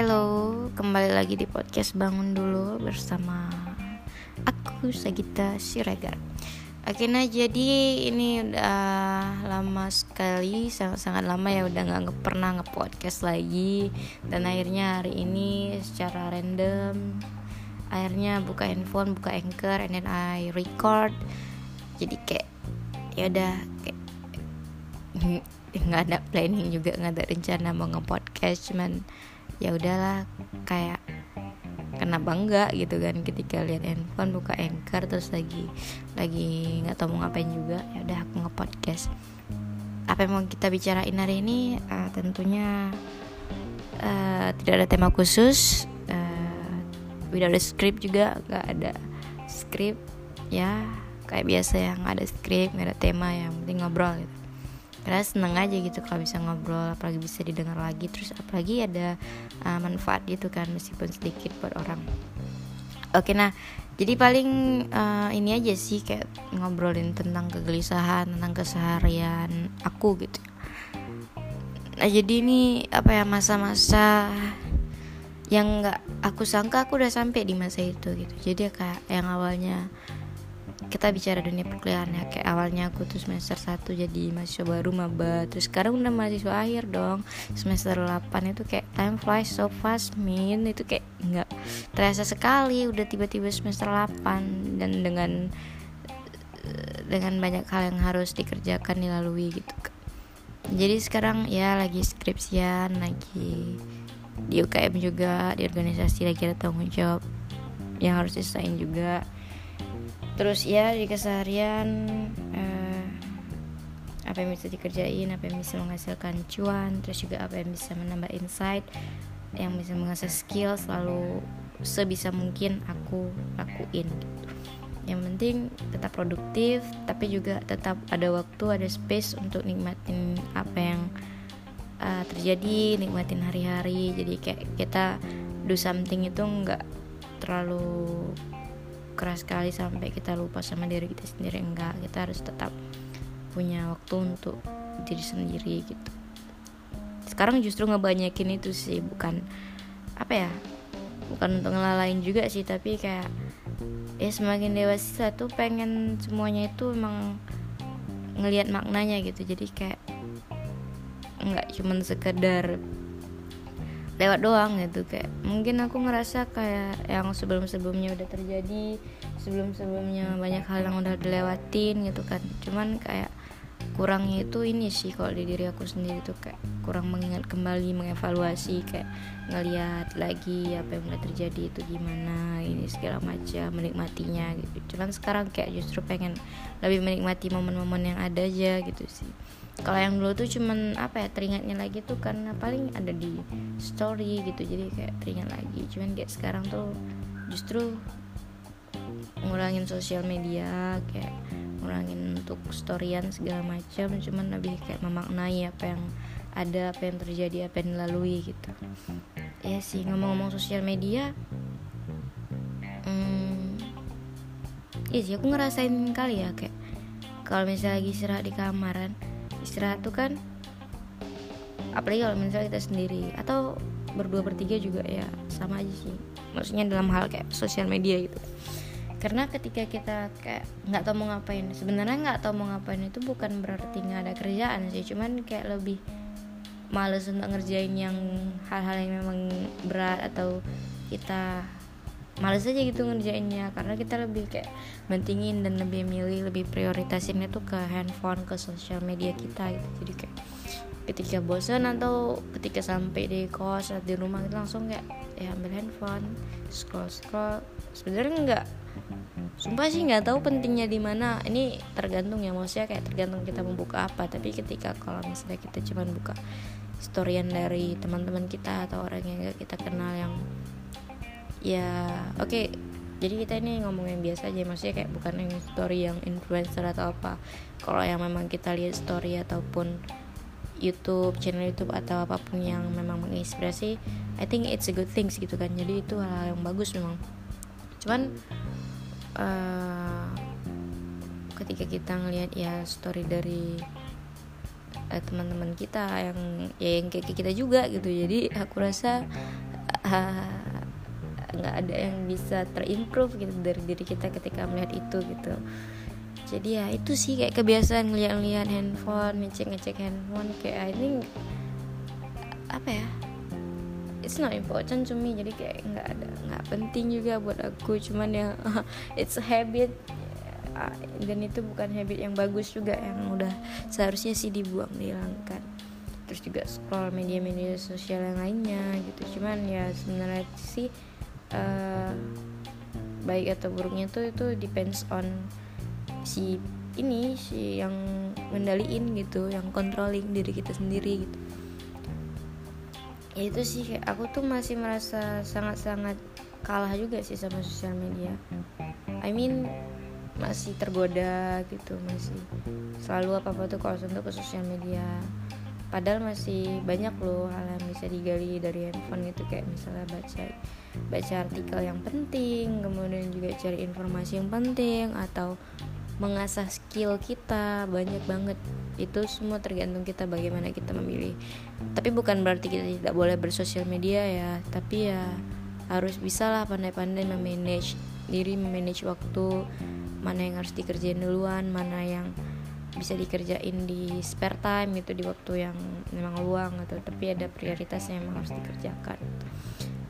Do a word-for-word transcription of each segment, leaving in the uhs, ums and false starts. Hello, kembali lagi di podcast Bangun Dulu bersama aku, Sagita Siregar. Oke, nah jadi ini udah lama sekali, sangat-sangat lama ya udah gak pernah nge-podcast lagi. Dan akhirnya hari ini secara random, akhirnya buka handphone, buka Anchor, and then I record. Jadi kayak yaudah kayak gak ada planning juga, gak ada rencana mau nge-podcast, cuman ya udahlah, kayak kenapa enggak gitu kan, ketika lihat handphone buka Anchor terus lagi lagi nggak tahu mau ngapain juga, ya udah aku nge-podcast. Apa yang mau kita bicarain hari ini? Uh, tentunya uh, tidak ada tema khusus, uh, tidak ada script juga, nggak ada script ya, kayak biasa yang ada script nggak ada tema, yang penting ngobrol gitu. Karena seneng aja gitu kalau bisa ngobrol, apalagi bisa didengar lagi, terus apalagi ada uh, manfaat gitu kan, meskipun sedikit buat orang. Oke, nah jadi paling uh, ini aja sih, kayak ngobrolin tentang kegelisahan, tentang keseharian aku gitu. Nah jadi ini apa ya, masa-masa yang nggak aku sangka aku udah sampai di masa itu gitu. Jadi kayak yang awalnya kita bicara dunia perkuliahan ya, kayak awalnya aku tuh semester satu jadi mahasiswa baru maba, terus sekarang udah mahasiswa akhir dong, semester delapan. Itu kayak time flies so fast, min itu kayak nggak terasa sekali udah tiba-tiba semester delapan, dan dengan dengan banyak hal yang harus dikerjakan, dilalui gitu. Jadi sekarang ya lagi skripsian, lagi di U K M juga, di organisasi lagi ada tanggung jawab yang harus diselesain juga. Terus ya di keseharian eh, apa yang bisa dikerjain, apa yang bisa menghasilkan cuan, terus juga apa yang bisa menambah insight, yang bisa mengasah skill, selalu sebisa mungkin aku lakuin. Yang penting tetap produktif, tapi juga tetap ada waktu, ada space untuk nikmatin apa yang uh, terjadi, nikmatin hari-hari. Jadi kayak kita do something itu nggak terlalu keras sekali sampai kita lupa sama diri kita sendiri, enggak. Kita harus tetap punya waktu untuk diri sendiri gitu. Sekarang justru ngebanyakin itu sih, bukan apa ya, bukan untuk ngelalain juga sih, tapi kayak ya semakin dewasa tuh pengen semuanya itu emang ngelihat maknanya gitu. Jadi kayak enggak cuman sekedar lewat doang gitu. Kayak mungkin aku ngerasa kayak yang sebelum-sebelumnya udah terjadi, sebelum-sebelumnya banyak hal yang udah dilewatin gitu kan, cuman kayak kurangnya itu ini sih kalau di diri aku sendiri tuh, kayak kurang mengingat kembali, mengevaluasi, kayak ngelihat lagi apa yang udah terjadi itu gimana, ini segala macam, menikmatinya gitu. Cuman sekarang kayak justru pengen lebih menikmati momen-momen yang ada aja gitu sih. Kalau yang dulu tuh cuman apa ya, teringatnya lagi tuh karena paling ada di story gitu, jadi kayak teringat lagi. Cuman kayak sekarang tuh justru ngurangin sosial media, kayak ngurangin untuk storyan segala macam, cuman lebih kayak memaknai apa yang ada, apa yang terjadi, apa yang dilalui gitu. Ya sih, ngomong-ngomong sosial media, hmm, ya sih aku ngerasain kali ya, kayak kalau misalnya lagi istirahat di kamaran, istirahat tuh kan apalagi kalau misalnya kita sendiri atau berdua bertiga juga ya sama aja sih, maksudnya dalam hal kayak sosial media gitu. Karena ketika kita kayak nggak tahu mau ngapain, sebenarnya nggak tahu mau ngapain itu bukan berarti nggak ada kerjaan sih, cuman kayak lebih males untuk ngerjain yang hal-hal yang memang berat, atau kita males aja gitu ngerjainnya, karena kita lebih kayak mentingin dan lebih milih, lebih prioritasinnya tuh ke handphone, ke sosial media kita gitu. Jadi kayak ketika bosan atau ketika sampai di kos atau di rumah kita langsung kayak ya ambil handphone, scroll scroll. Sebenarnya enggak, sumpah sih nggak tahu pentingnya di mana. Ini tergantung ya, maksudnya kayak tergantung kita membuka apa. Tapi ketika kalau misalnya kita cuma buka storyan dari teman-teman kita atau orang yang nggak kita kenal, yang ya oke okay. Jadi kita ini ngomongin biasa aja, maksudnya kayak bukan yang story yang influencer atau apa. Kalau yang memang kita lihat story ataupun YouTube, channel YouTube atau apapun yang memang menginspirasi, I think it's a good things gitu kan. Jadi itu hal yang bagus memang. Cuman uh, ketika kita ngelihat ya story dari uh, teman-teman kita yang ya yang kayak kita juga gitu, jadi aku rasa uh, nggak ada yang bisa terimprove gitu dari diri kita ketika melihat itu gitu. Jadi ya itu sih, kayak kebiasaan ngeliat-ngeliat handphone, ngecek-ngecek handphone, kayak I think apa ya, it's not important to me. Jadi kayak nggak ada, nggak penting juga buat aku. Cuman ya it's a habit, dan itu bukan habit yang bagus juga, yang udah seharusnya sih dibuang, dihilangkan. Terus juga scroll media-media sosial yang lainnya gitu. Cuman ya sebenarnya sih uh, baik atau buruknya tuh itu depends on si ini, si yang mendaliin gitu, yang controlling diri kita sendiri gitu. Ya itu sih, kayak aku tuh masih merasa sangat-sangat kalah juga sih sama sosial media. I mean masih tergoda gitu, masih selalu apa-apa tuh kalau sentuh ke sosial media. Padahal masih banyak loh hal yang bisa digali dari handphone gitu, kayak misalnya baca baca artikel yang penting, kemudian juga cari informasi yang penting, atau mengasah skill kita. Banyak banget. Itu semua tergantung kita bagaimana kita memilih. Tapi bukan berarti kita tidak boleh bersosial media ya, tapi ya harus bisalah pandai-pandai memanage diri, memanage waktu, mana yang harus dikerjain duluan, mana yang bisa dikerjain di spare time gitu, di waktu yang memang luang gitu. Tapi ada prioritas yang memang harus dikerjakan.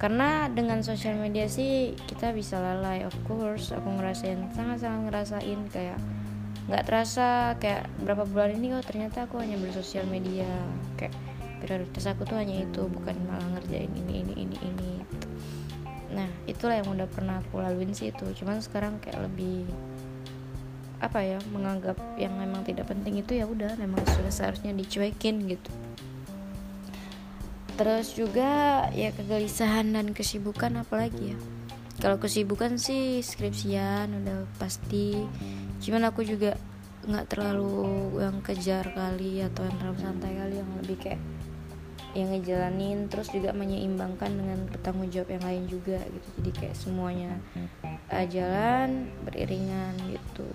Karena dengan sosial media sih kita bisa lalai, of course. Aku ngerasain, sangat-sangat ngerasain, kayak gak terasa kayak berapa bulan ini kok ternyata aku hanya bersosial media. Kayak prioritas aku tuh hanya itu, bukan malah ngerjain ini, ini, ini, ini gitu. Nah itulah yang udah pernah aku laluin sih itu. Cuman sekarang kayak lebih apa ya, menganggap yang memang tidak penting itu ya udah, memang sudah seharusnya dicuekin gitu. Terus juga ya kegelisahan dan kesibukan, apalagi ya. Kalau kesibukan sih skripsian udah pasti. Cuman aku juga gak terlalu yang kejar kali, atau yang terlalu santai kali, yang lebih kayak yang ngejalanin. Terus juga menyeimbangkan dengan bertanggung jawab yang lain juga gitu. Jadi kayak semuanya uh, jalan beriringan gitu.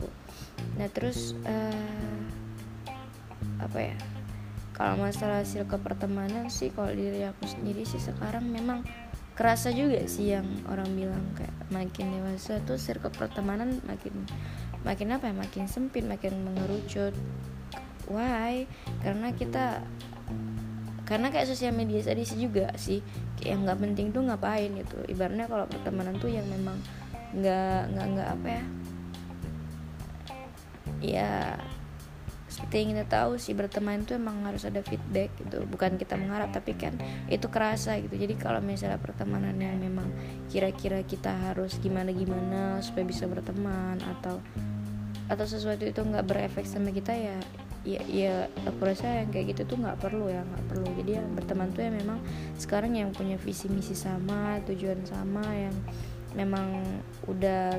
Nah terus uh, apa ya, kalau masalah hasil ke pertemanan sih, kalau diri aku sendiri sih sekarang memang kerasa juga sih yang orang bilang kayak makin dewasa tuh circle pertemanan makin makin apa ya, makin sempit, makin mengerucut. Why? Karena kita karena kayak sosial media tadi sih juga sih, kayak yang nggak penting tuh ngapain gitu. Ibaratnya kalau pertemanan tuh yang memang nggak nggak nggak apa ya, ya seperti yang kita tahu sih, berteman itu emang harus ada feedback gitu. Bukan kita mengharap, tapi kan itu kerasa gitu. Jadi kalau misalnya pertemanan yang memang kira-kira kita harus gimana-gimana supaya bisa berteman, atau atau sesuatu itu nggak berefek sama kita, ya ya ya aku rasa yang kayak gitu tuh nggak perlu ya, nggak perlu. Jadi ya, berteman tuh ya memang sekarang yang punya visi misi sama, tujuan sama, yang memang udah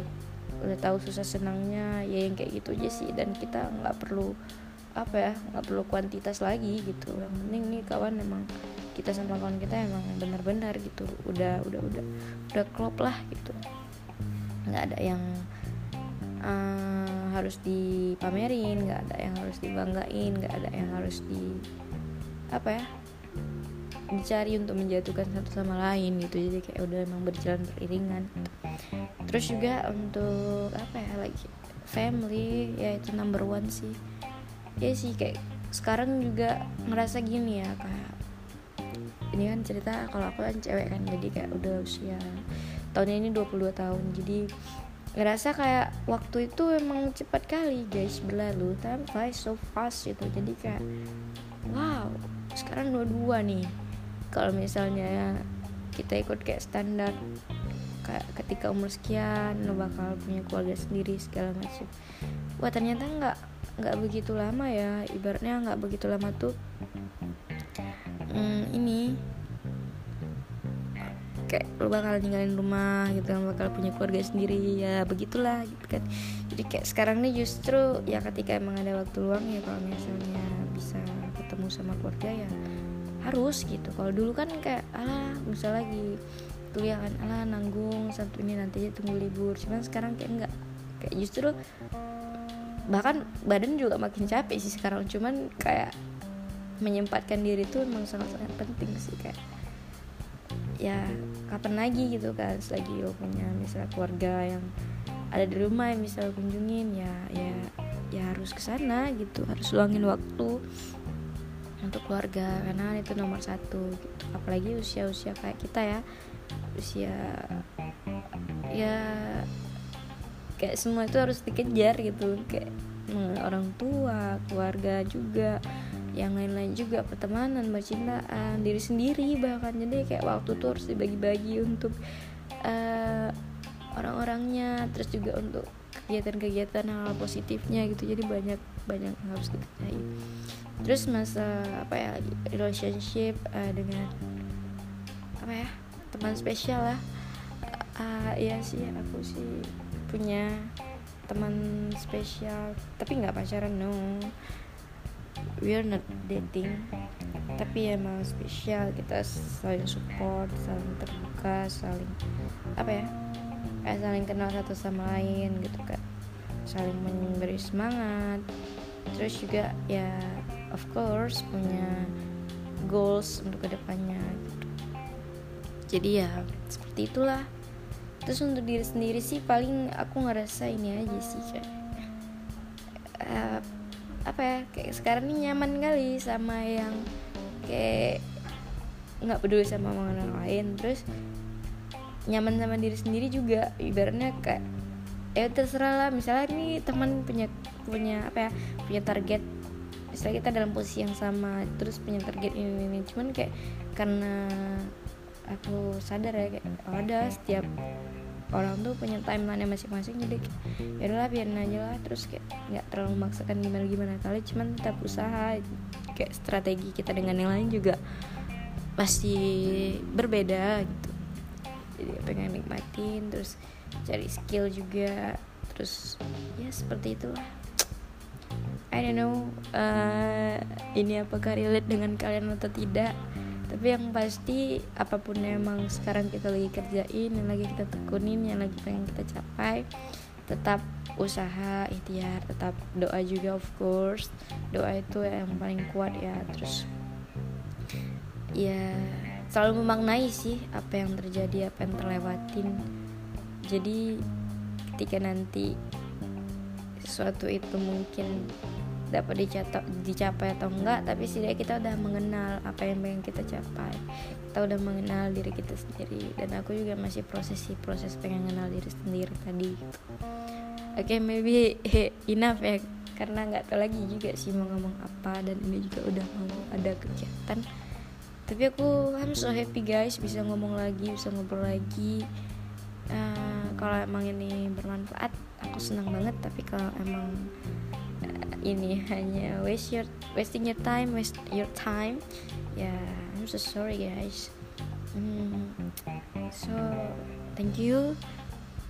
udah tahu susah senangnya, ya yang kayak gitu aja sih. Dan kita nggak perlu apa ya, nggak perlu kuantitas lagi gitu. Yang penting nih kawan, emang kita sama kawan kita emang benar-benar gitu, udah udah udah udah klop lah gitu. Nggak ada yang uh, harus dipamerin, nggak ada yang harus dibanggain, nggak ada yang harus di apa ya, dicari untuk menjatuhkan satu sama lain gitu. Jadi kayak udah emang berjalan beriringan. Terus juga untuk apa ya, lagi family ya itu number one sih. Ya sih, kayak sekarang juga ngerasa gini ya, kayak ini kan cerita kalau aku kan cewek kan, jadi kayak udah usia tahun ini dua puluh dua tahun. Jadi ngerasa kayak waktu itu emang cepat kali guys berlalu, time flies so fast gitu. Jadi kayak wow, sekarang dua puluh dua nih. Kalau misalnya kita ikut kayak standar kayak ketika umur sekian lo bakal punya keluarga sendiri segala macam, wah ternyata nggak nggak begitu lama ya. Ibaratnya nggak begitu lama tuh hmm, ini kayak lo bakal ninggalin rumah gitu kan, bakal punya keluarga sendiri ya, begitulah gitu kan. Jadi kayak sekarang nih justru ya ketika emang ada waktu luang ya, kalau misalnya bisa ketemu sama keluarga ya harus gitu. Kalau dulu kan kayak alah misal lagi kuliah kan, alah nanggung satu ini nanti aja tunggu libur. Cuman sekarang kayak enggak, kayak justru bahkan badan juga makin capek sih sekarang. Cuman kayak menyempatkan diri tuh emang sangat-sangat penting sih. Kayak ya kapan lagi gitu kan, selagi lo punya misalnya keluarga yang ada di rumah yang bisa lo kunjungin, ya ya ya harus kesana gitu, harus luangin waktu untuk keluarga karena itu nomor satu gitu. Apalagi usia-usia kayak kita ya, usia ya kayak semua itu harus dikejar gitu, kayak orang tua, keluarga juga, yang lain-lain juga, pertemanan, percintaan, diri sendiri bahkan. Jadi kayak waktu tuh harus dibagi-bagi untuk uh, orang-orangnya, terus juga untuk kegiatan-kegiatan hal positifnya gitu. Jadi banyak banyak yang harus dikerjain. Terus masalah apa ya, relationship uh, dengan apa ya, teman spesial lah. Uh, iya sih, aku sih punya teman spesial, tapi nggak pacaran, no. We're not dating, tapi emang spesial, kita saling support, saling terbuka, saling apa ya, eh, saling kenal satu sama lain gitu kan, saling memberi semangat. Terus juga ya of course punya goals untuk kedepannya gitu. Jadi ya seperti itulah. Terus untuk diri sendiri sih paling aku ngerasa ini aja sih kayak uh, apa ya, kayak sekarang ini nyaman kali sama yang kayak nggak peduli sama orang lain, terus nyaman sama diri sendiri juga. Ibaratnya kayak ya terserah lah, misalnya nih teman punya punya apa ya, punya target, misalnya kita dalam posisi yang sama terus punya target ini ini, cuman kayak karena aku sadar ya kayak oh, ada setiap orang tuh punya timeline-nya masing-masing, jadi ya udahlah biarin aja lah, terus kayak nggak terlalu memaksakan gimana-gimana kali, cuman tetap usaha. Kayak strategi kita dengan yang lain juga pasti berbeda gitu, jadi pengen nikmatin, terus cari skill juga, terus ya seperti itulah. I don't know uh, ini apakah relate dengan kalian atau tidak, tapi yang pasti apapun emang sekarang kita lagi kerjain, yang lagi kita tekunin, yang lagi pengen kita capai, tetap usaha, ikhtiar, tetap doa juga of course. Doa itu yang paling kuat ya. Terus ya selalu memaknai sih apa yang terjadi, apa yang terlewatin. Jadi ketika nanti sesuatu itu mungkin dapat dicatat, dicapai atau enggak, tapi setidaknya kita udah mengenal apa yang pengen kita capai, kita udah mengenal diri kita sendiri. Dan aku juga masih proses sih, proses pengen kenal diri sendiri tadi gitu. Oke, okay, maybe enough ya, karena nggak tahu lagi juga sih mau ngomong apa, dan ini juga udah mau ada kegiatan. Tapi aku I'm so happy guys, bisa ngomong lagi, bisa ngobrol lagi. Uh, kalau emang ini bermanfaat, aku senang banget. Tapi kalau emang ini hanya waste your, wasting your time, waste your time. Ya, yeah, I'm so sorry guys. Hmm, so thank you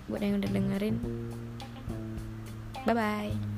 buat yang udah dengerin. Bye bye.